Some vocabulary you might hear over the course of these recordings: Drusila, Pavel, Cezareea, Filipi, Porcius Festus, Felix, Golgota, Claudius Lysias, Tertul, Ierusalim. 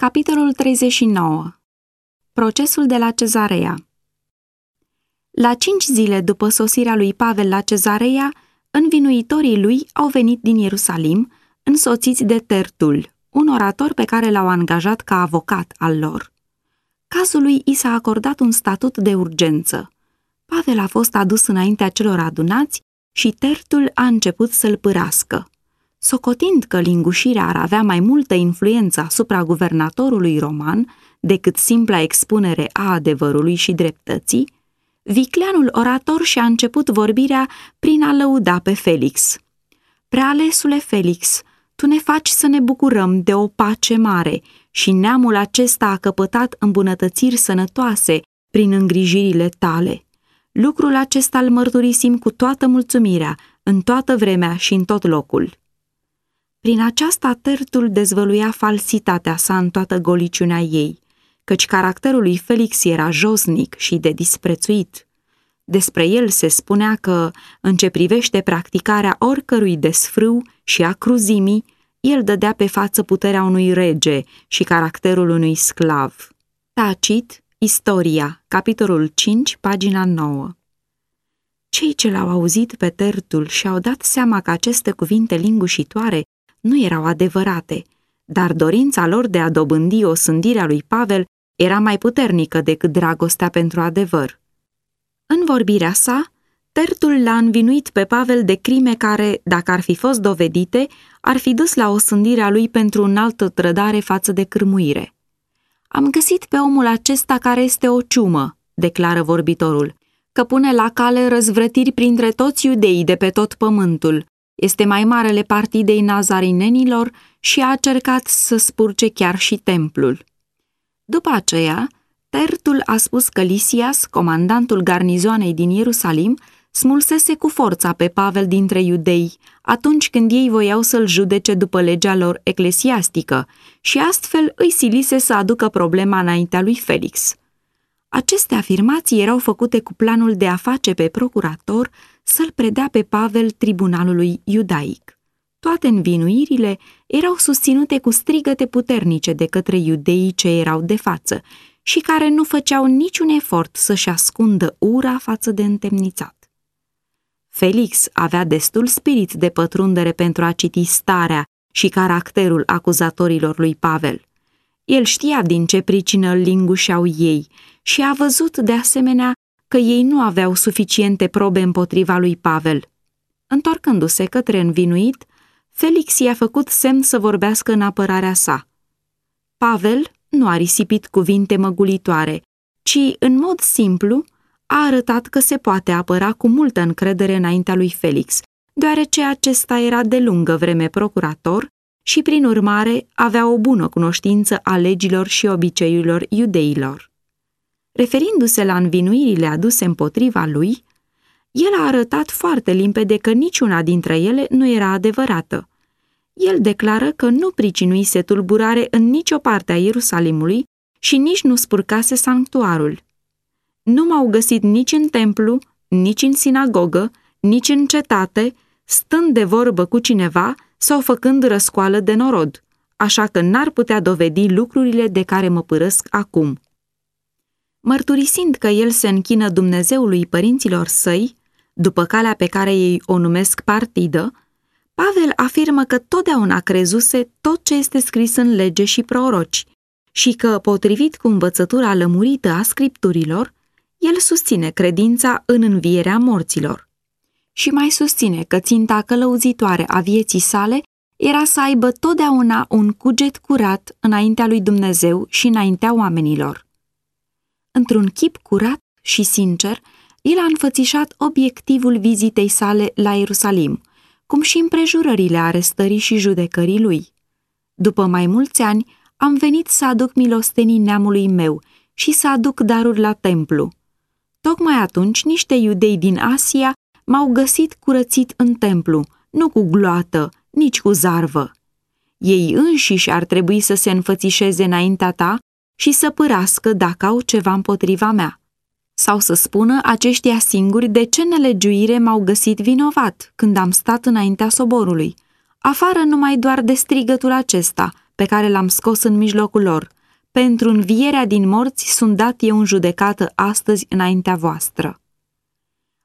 Capitolul 39. Procesul de la Cezareea. La 5 zile după sosirea lui Pavel la Cezareea, învinuitorii lui au venit din Ierusalim, însoțiți de Tertul, un orator pe care l-au angajat ca avocat al lor. Cazul lui i s-a acordat un statut de urgență. Pavel a fost adus înaintea celor adunați și Tertul a început să-l pârască. Socotind că lingușirea ar avea mai multă influență asupra guvernatorului roman decât simpla expunere a adevărului și dreptății, vicleanul orator și-a început vorbirea prin a lăuda pe Felix. "Prealesule Felix, tu ne faci să ne bucurăm de o pace mare și neamul acesta a căpătat îmbunătățiri sănătoase prin îngrijirile tale. Lucrul acesta îl mărturisim cu toată mulțumirea, în toată vremea și în tot locul." Prin aceasta Tertul dezvăluia falsitatea sa în toată goliciunea ei, căci caracterul lui Felix era josnic și de disprețuit. Despre el se spunea că, în ce privește practicarea oricărui desfrâu și a cruzimii, el dădea pe față puterea unui rege și caracterul unui sclav. Tacit, Istoria, capitolul 5, pagina 9. Cei ce l-au auzit pe Tertul și-au dat seama că aceste cuvinte lingușitoare nu erau adevărate, dar dorința lor de a dobândi osândirea lui Pavel era mai puternică decât dragostea pentru adevăr. În vorbirea sa, Tertul l-a învinuit pe Pavel de crime care, dacă ar fi fost dovedite, ar fi dus la osândirea lui pentru înaltă trădare față de cârmuire. "Am găsit pe omul acesta care este o ciumă," declară vorbitorul, "că pune la cale răzvrătiri printre toți iudeii de pe tot pământul. Este mai marele partidei nazarinenilor și a încercat să spurce chiar și templul." După aceea, Tertul a spus că Lysias, comandantul garnizoanei din Ierusalim, smulsese cu forța pe Pavel dintre iudei, atunci când ei voiau să-l judece după legea lor eclesiastică și astfel îi silise să aducă problema înaintea lui Felix. Aceste afirmații erau făcute cu planul de a face pe procurator să-l predea pe Pavel tribunalului iudaic. Toate învinuirile erau susținute cu strigăte puternice de către iudeii ce erau de față și care nu făceau niciun efort să-și ascundă ura față de întemnițat. Felix avea destul spirit de pătrundere pentru a citi starea și caracterul acuzatorilor lui Pavel. El știa din ce pricină îl lingușeau ei și a văzut de asemenea că ei nu aveau suficiente probe împotriva lui Pavel. Întorcându-se către învinuit, Felix i-a făcut semn să vorbească în apărarea sa. Pavel nu a risipit cuvinte măgulitoare, ci, în mod simplu, a arătat că se poate apăra cu multă încredere înaintea lui Felix, deoarece acesta era de lungă vreme procurator și, prin urmare, avea o bună cunoștință a legilor și obiceiurilor iudeilor. Referindu-se la învinuirile aduse împotriva lui, el a arătat foarte limpede că niciuna dintre ele nu era adevărată. El declară că nu pricinuise tulburare în nicio parte a Ierusalimului și nici nu spurcase sanctuarul. "Nu m-au găsit nici în templu, nici în sinagogă, nici în cetate, stând de vorbă cu cineva sau făcând răscoală de norod, așa că n-ar putea dovedi lucrurile de care mă părăsc acum." Mărturisind că el se închină Dumnezeului părinților săi, după calea pe care ei o numesc partidă, Pavel afirmă că totdeauna crezuse tot ce este scris în lege și proroci și că, potrivit cu învățătura lămurită a scripturilor, el susține credința în învierea morților. Și mai susține că ținta călăuzitoare a vieții sale era să aibă totdeauna un cuget curat înaintea lui Dumnezeu și înaintea oamenilor. Într-un chip curat și sincer, el a înfățișat obiectivul vizitei sale la Ierusalim, cum și împrejurările arestării și judecării lui. "După mai mulți ani, am venit să aduc milostenii neamului meu și să aduc daruri la templu. Tocmai atunci, niște iudei din Asia m-au găsit curățit în templu, nu cu gloată, nici cu zarvă. Ei înșiși ar trebui să se înfățișeze înaintea ta și să pârască dacă au ceva împotriva mea, sau să spună aceștia singuri de ce nelegiuire m-au găsit vinovat când am stat înaintea soborului, afară numai doar de strigătul acesta, pe care l-am scos în mijlocul lor. Pentru învierea din morți sunt dat eu în judecată astăzi înaintea voastră."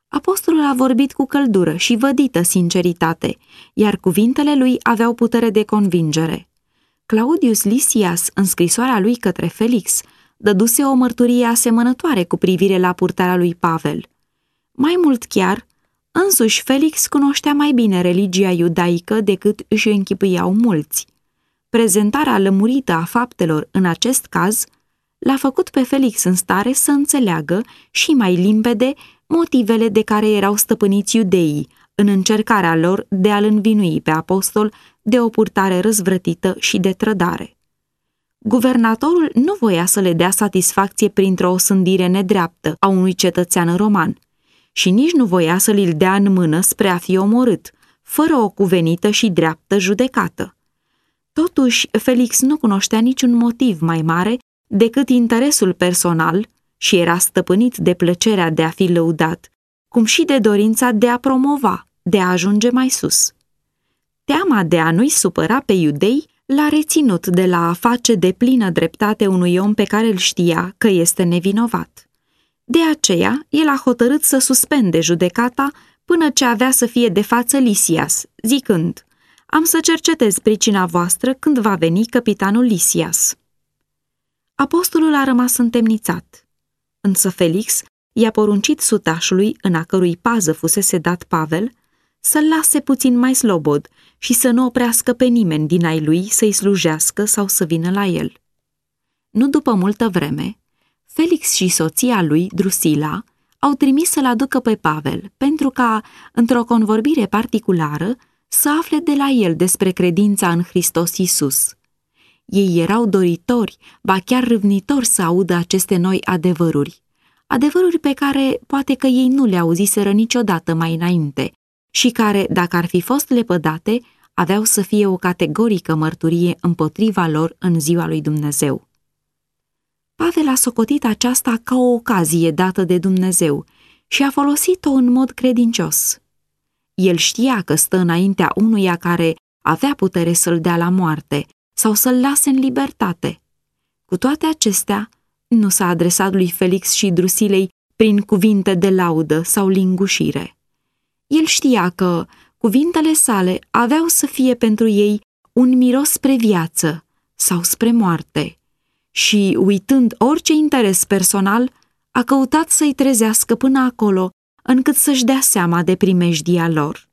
Apostolul a vorbit cu căldură și vădită sinceritate, iar cuvintele lui aveau putere de convingere. Claudius Lysias, în scrisoarea lui către Felix, dăduse o mărturie asemănătoare cu privire la purtarea lui Pavel. Mai mult chiar, însuși Felix cunoștea mai bine religia iudaică decât își închipuiau mulți. Prezentarea lămurită a faptelor în acest caz l-a făcut pe Felix în stare să înțeleagă și mai limpede motivele de care erau stăpâniți iudeii în încercarea lor de a-l învinui pe apostol de o purtare răzvrătită și de trădare. Guvernatorul nu voia să le dea satisfacție printr-o osândire nedreaptă a unui cetățean roman și nici nu voia să l dea în mână spre a fi omorât, fără o cuvenită și dreaptă judecată. Totuși, Felix nu cunoștea niciun motiv mai mare decât interesul personal și era stăpânit de plăcerea de a fi lăudat, cum și de dorința de a promova, de a ajunge mai sus. Teama de a nu-i supăra pe iudei l-a reținut de la a face de plină dreptate unui om pe care îl știa că este nevinovat. De aceea, el a hotărât să suspende judecata până ce avea să fie de față Lysias, zicând: "Am să cercetez pricina voastră când va veni căpitanul Lysias." Apostolul a rămas întemnițat, însă Felix i-a poruncit sutașului, în a cărui pază fusese dat Pavel, să-l lase puțin mai slobod și să nu oprească pe nimeni din ai lui să-i slujească sau să vină la el. Nu după multă vreme, Felix și soția lui, Drusila, au trimis să-l aducă pe Pavel pentru ca, într-o convorbire particulară, să afle de la el despre credința în Hristos Iisus. Ei erau doritori, ba chiar râvnitori să audă aceste noi adevăruri, adevăruri pe care poate că ei nu le auziseră niciodată mai înainte și care, dacă ar fi fost lepădate, aveau să fie o categorică mărturie împotriva lor în ziua lui Dumnezeu. Pavel a socotit aceasta ca o ocazie dată de Dumnezeu și a folosit-o în mod credincios. El știa că stă înaintea unuia care avea putere să-l dea la moarte sau să-l lase în libertate. Cu toate acestea, nu s-a adresat lui Felix și Drusilei prin cuvinte de laudă sau lingușire. El știa că cuvintele sale aveau să fie pentru ei un miros spre viață sau spre moarte și, uitând orice interes personal, a căutat să-i trezească până acolo încât să-și dea seama de primejdia lor.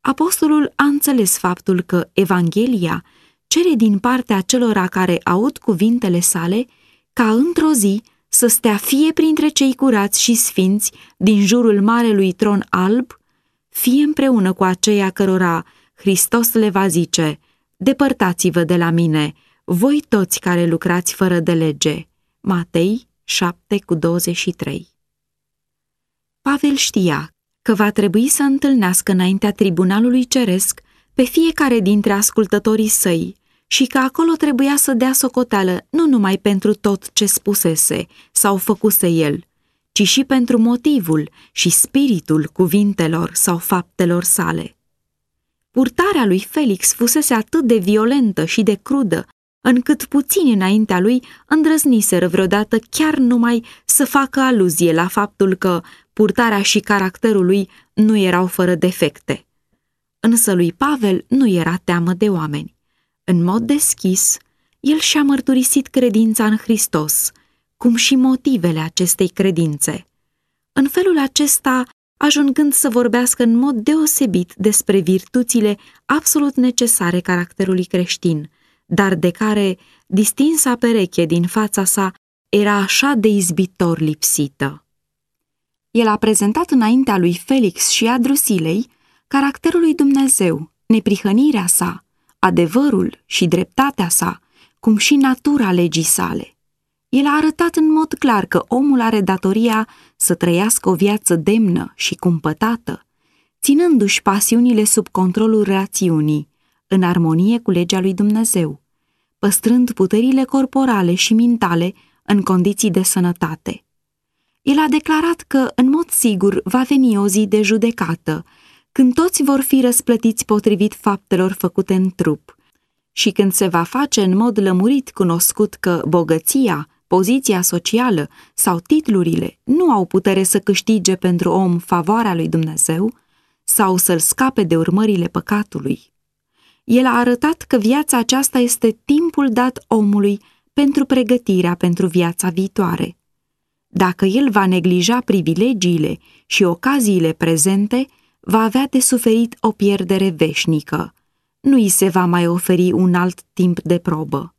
Apostolul a înțeles faptul că Evanghelia cere din partea celora care aud cuvintele sale ca într-o zi să stea fie printre cei curați și sfinți din jurul marelui tron alb, fie împreună cu aceia cărora Hristos le va zice: "Depărtați-vă de la mine, voi toți care lucrați fără de lege." Matei 7,23. Pavel știa că va trebui să întâlnească înaintea tribunalului ceresc pe fiecare dintre ascultătorii săi și că acolo trebuia să dea socoteală nu numai pentru tot ce spusese sau făcuse el, ci și pentru motivul și spiritul cuvintelor sau faptelor sale. Purtarea lui Felix fusese atât de violentă și de crudă, încât puțini înaintea lui îndrăzniseră vreodată chiar numai să facă aluzie la faptul că purtarea și caracterul lui nu erau fără defecte. Însă lui Pavel nu era teamă de oameni. În mod deschis, el și-a mărturisit credința în Hristos, cum și motivele acestei credințe. În felul acesta, ajungând să vorbească în mod deosebit despre virtuțile absolut necesare caracterului creștin, dar de care distinsa pereche din fața sa era așa de izbitor lipsită. El a prezentat înaintea lui Felix și a Drusilei caracterul lui Dumnezeu, neprihănirea sa, adevărul și dreptatea sa, cum și natura legii sale. El a arătat în mod clar că omul are datoria să trăiască o viață demnă și cumpătată, ținându-și pasiunile sub controlul rațiunii, în armonie cu legea lui Dumnezeu, păstrând puterile corporale și mentale în condiții de sănătate. El a declarat că, în mod sigur, va veni o zi de judecată, când toți vor fi răsplătiți potrivit faptelor făcute în trup și când se va face în mod lămurit cunoscut că bogăția, poziția socială sau titlurile nu au putere să câștige pentru om favoarea lui Dumnezeu sau să-l scape de urmările păcatului. El a arătat că viața aceasta este timpul dat omului pentru pregătirea pentru viața viitoare. Dacă el va neglija privilegiile și ocaziile prezente, va avea de suferit o pierdere veșnică. Nu i se va mai oferi un alt timp de probă.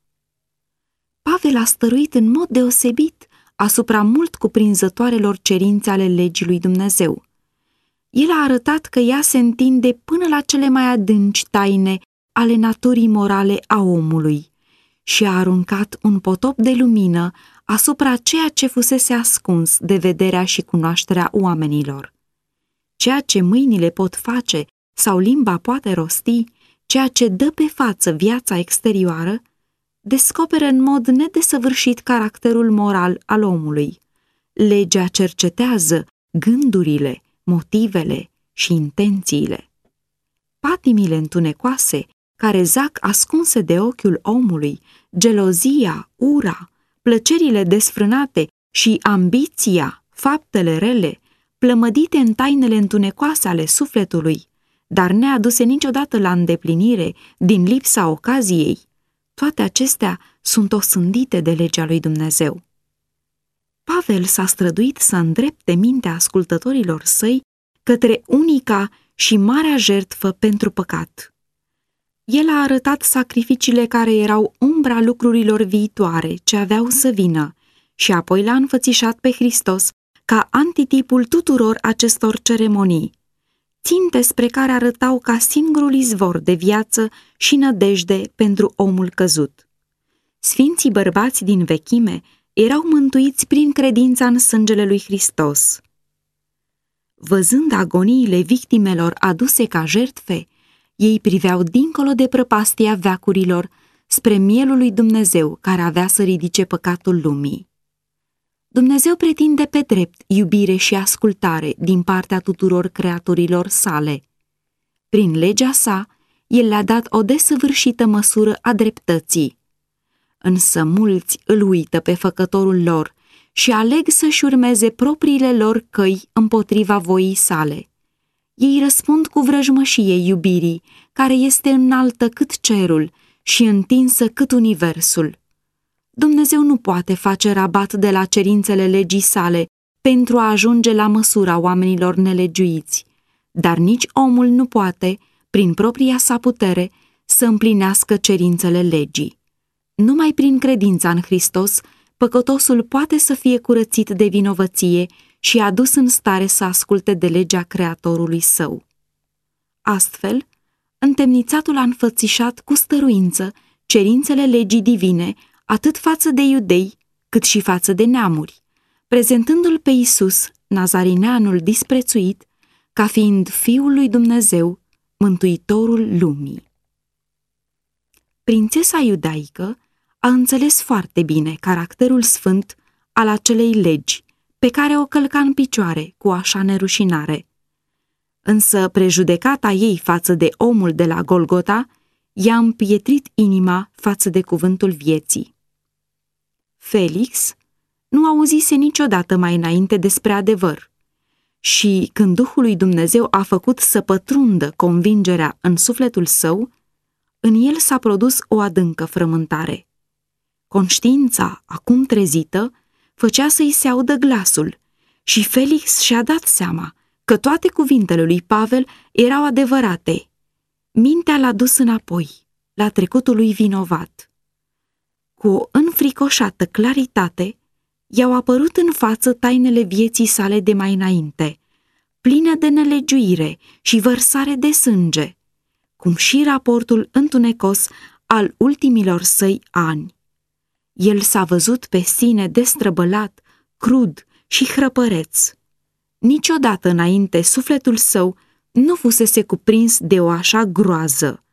Pavel a stăruit în mod deosebit asupra mult cuprinzătoarelor cerințe ale legii lui Dumnezeu. El a arătat că ea se întinde până la cele mai adânci taine ale naturii morale a omului și a aruncat un potop de lumină asupra ceea ce fusese ascuns de vederea și cunoașterea oamenilor. Ceea ce mâinile pot face sau limba poate rosti, ceea ce dă pe față viața exterioară, descoperă în mod nedesăvârșit caracterul moral al omului. Legea cercetează gândurile, motivele și intențiile. Patimile întunecoase, care zac ascunse de ochiul omului, gelozia, ura, plăcerile desfrânate și ambiția, faptele rele, plămădite în tainele întunecoase ale sufletului, dar neaduse niciodată la îndeplinire din lipsa ocaziei, toate acestea sunt osândite de legea lui Dumnezeu. Pavel s-a străduit să îndrepte mintea ascultătorilor săi către unica și marea jertfă pentru păcat. El a arătat sacrificiile care erau umbra lucrurilor viitoare ce aveau să vină și apoi l-a înfățișat pe Hristos ca antitipul tuturor acestor ceremonii, ținte spre care arătau ca singurul izvor de viață și nădejde pentru omul căzut. Sfinții bărbați din vechime erau mântuiți prin credința în sângele lui Hristos. Văzând agoniile victimelor aduse ca jertfe, ei priveau dincolo de prăpastia veacurilor spre mielul lui Dumnezeu care avea să ridice păcatul lumii. Dumnezeu pretinde pe drept iubire și ascultare din partea tuturor creaturilor sale. Prin legea sa, el le-a dat o desăvârșită măsură a dreptății. Însă mulți îl uită pe făcătorul lor și aleg să-și urmeze propriile lor căi împotriva voii sale. Ei răspund cu vrăjmășie iubirii, care este înaltă cât cerul și întinsă cât universul. Dumnezeu nu poate face rabat de la cerințele legii sale pentru a ajunge la măsura oamenilor nelegiuiți, dar nici omul nu poate, prin propria sa putere, să împlinească cerințele legii. Numai prin credința în Hristos, păcătosul poate să fie curățit de vinovăție și adus în stare să asculte de legea Creatorului său. Astfel, întemnițatul a înfățișat cu stăruință cerințele legii divine atât față de iudei, cât și față de neamuri, prezentându-l pe Iisus, nazarineanul disprețuit, ca fiind Fiul lui Dumnezeu, Mântuitorul lumii. Prințesa iudaică a înțeles foarte bine caracterul sfânt al acelei legi, pe care o călca în picioare cu așa nerușinare. Însă prejudecata ei față de omul de la Golgota i-a împietrit inima față de cuvântul vieții. Felix nu auzise niciodată mai înainte despre adevăr și, când Duhul lui Dumnezeu a făcut să pătrundă convingerea în sufletul său, în el s-a produs o adâncă frământare. Conștiința, acum trezită, făcea să-i se audă glasul și Felix și-a dat seama că toate cuvintele lui Pavel erau adevărate. Mintea l-a dus înapoi, la trecutul lui vinovat. Cu o înfricoșată claritate, i-au apărut în față tainele vieții sale de mai înainte, plină de nelegiuire și vărsare de sânge, cum și raportul întunecos al ultimilor săi ani. El s-a văzut pe sine destrăbălat, crud și hrăpăreț. Niciodată înainte sufletul său nu fusese cuprins de o așa groază.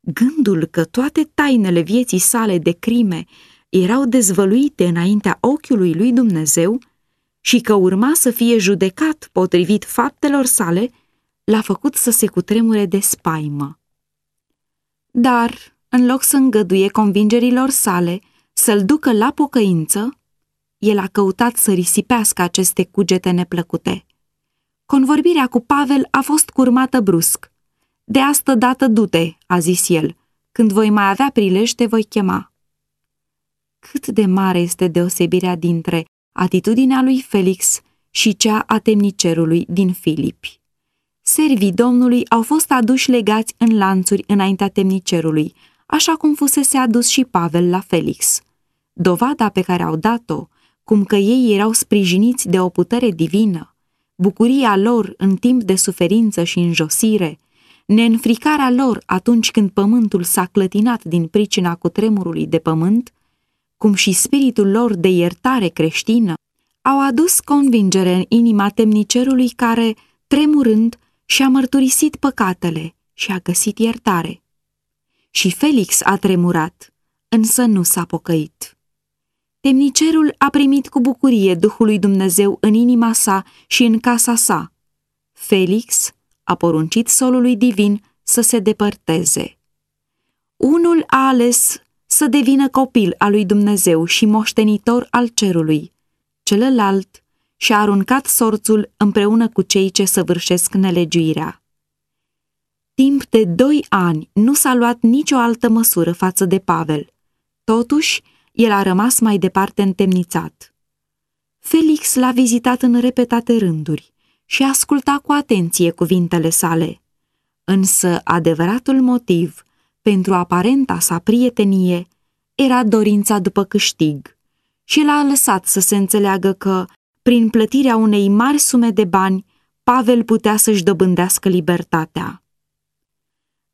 Gândul că toate tainele vieții sale de crime erau dezvăluite înaintea ochiului lui Dumnezeu și că urma să fie judecat potrivit faptelor sale, l-a făcut să se cutremure de spaimă. Dar, în loc să îngăduie convingerilor sale să-l ducă la pocăință, el a căutat să risipească aceste cugete neplăcute. Convorbirea cu Pavel a fost curmată brusc. "De astă dată du-te," a zis el, "când voi mai avea prilej te voi chema." Cât de mare este deosebirea dintre atitudinea lui Felix și cea a temnicerului din Filipi. Servii Domnului au fost aduși legați în lanțuri înaintea temnicerului, așa cum fusese adus și Pavel la Felix. Dovada pe care au dat-o, cum că ei erau sprijiniți de o putere divină, bucuria lor în timp de suferință și înjosire, neînfricarea lor atunci când pământul s-a clătinat din pricina cutremurului de pământ, cum și spiritul lor de iertare creștină, au adus convingere în inima temnicerului care, tremurând, și-a mărturisit păcatele și a găsit iertare. Și Felix a tremurat, însă nu s-a pocăit. Temnicerul a primit cu bucurie Duhul lui Dumnezeu în inima sa și în casa sa. Felix a poruncit solului divin să se depărteze. Unul a ales să devină copil al lui Dumnezeu și moștenitor al cerului, celălalt și-a aruncat sorțul împreună cu cei ce săvârșesc nelegiuirea. Timp de 2 ani nu s-a luat nicio altă măsură față de Pavel. Totuși, el a rămas mai departe întemnițat. Felix l-a vizitat în repetate rânduri și asculta cu atenție cuvintele sale. Însă adevăratul motiv pentru aparenta sa prietenie era dorința după câștig și l-a lăsat să se înțeleagă că, prin plătirea unei mari sume de bani, Pavel putea să-și dobândească libertatea.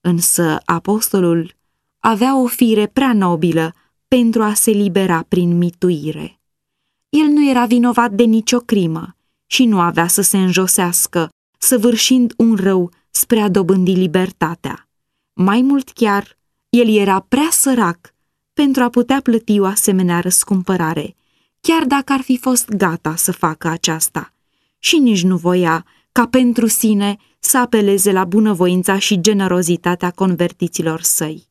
Însă apostolul avea o fire prea nobilă pentru a se libera prin mituire. El nu era vinovat de nicio crimă și nu avea să se înjosească, săvârșind un rău spre a dobândi libertatea. Mai mult chiar, el era prea sărac pentru a putea plăti o asemenea răscumpărare, chiar dacă ar fi fost gata să facă aceasta, și nici nu voia ca pentru sine să apeleze la bunăvoința și generozitatea convertiților săi.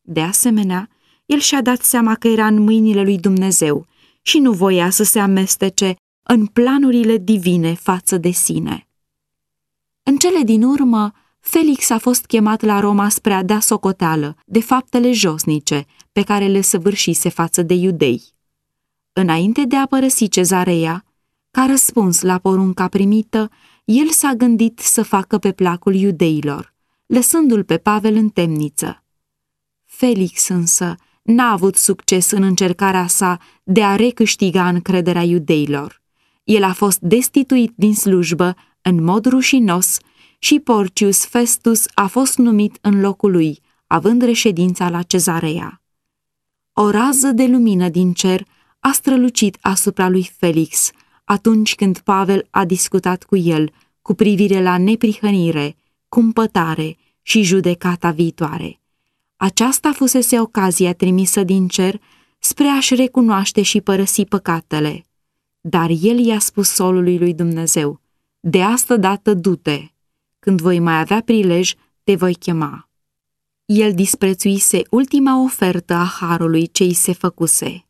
De asemenea, el și-a dat seama că era în mâinile lui Dumnezeu și nu voia să se amestece în planurile divine față de sine. În cele din urmă, Felix a fost chemat la Roma spre a da socoteală de faptele josnice pe care le săvârșise față de iudei. Înainte de a părăsi Cezareea, ca răspuns la porunca primită, el s-a gândit să facă pe placul iudeilor, lăsându-l pe Pavel în temniță. Felix însă n-a avut succes în încercarea sa de a recâștiga încrederea iudeilor. El a fost destituit din slujbă în mod rușinos și Porcius Festus a fost numit în locul lui, având reședința la Cezareea. O rază de lumină din cer a strălucit asupra lui Felix atunci când Pavel a discutat cu el cu privire la neprihănire, cumpătare și judecata viitoare. Aceasta fusese ocazia trimisă din cer spre a-și recunoaște și părăsi păcatele. Dar el i-a spus solului lui Dumnezeu: "De astă dată du-te, când voi mai avea prilej, te voi chema." El disprețuise ultima ofertă a harului ce i se făcuse.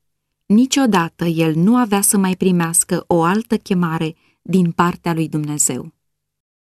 Niciodată el nu avea să mai primească o altă chemare din partea lui Dumnezeu.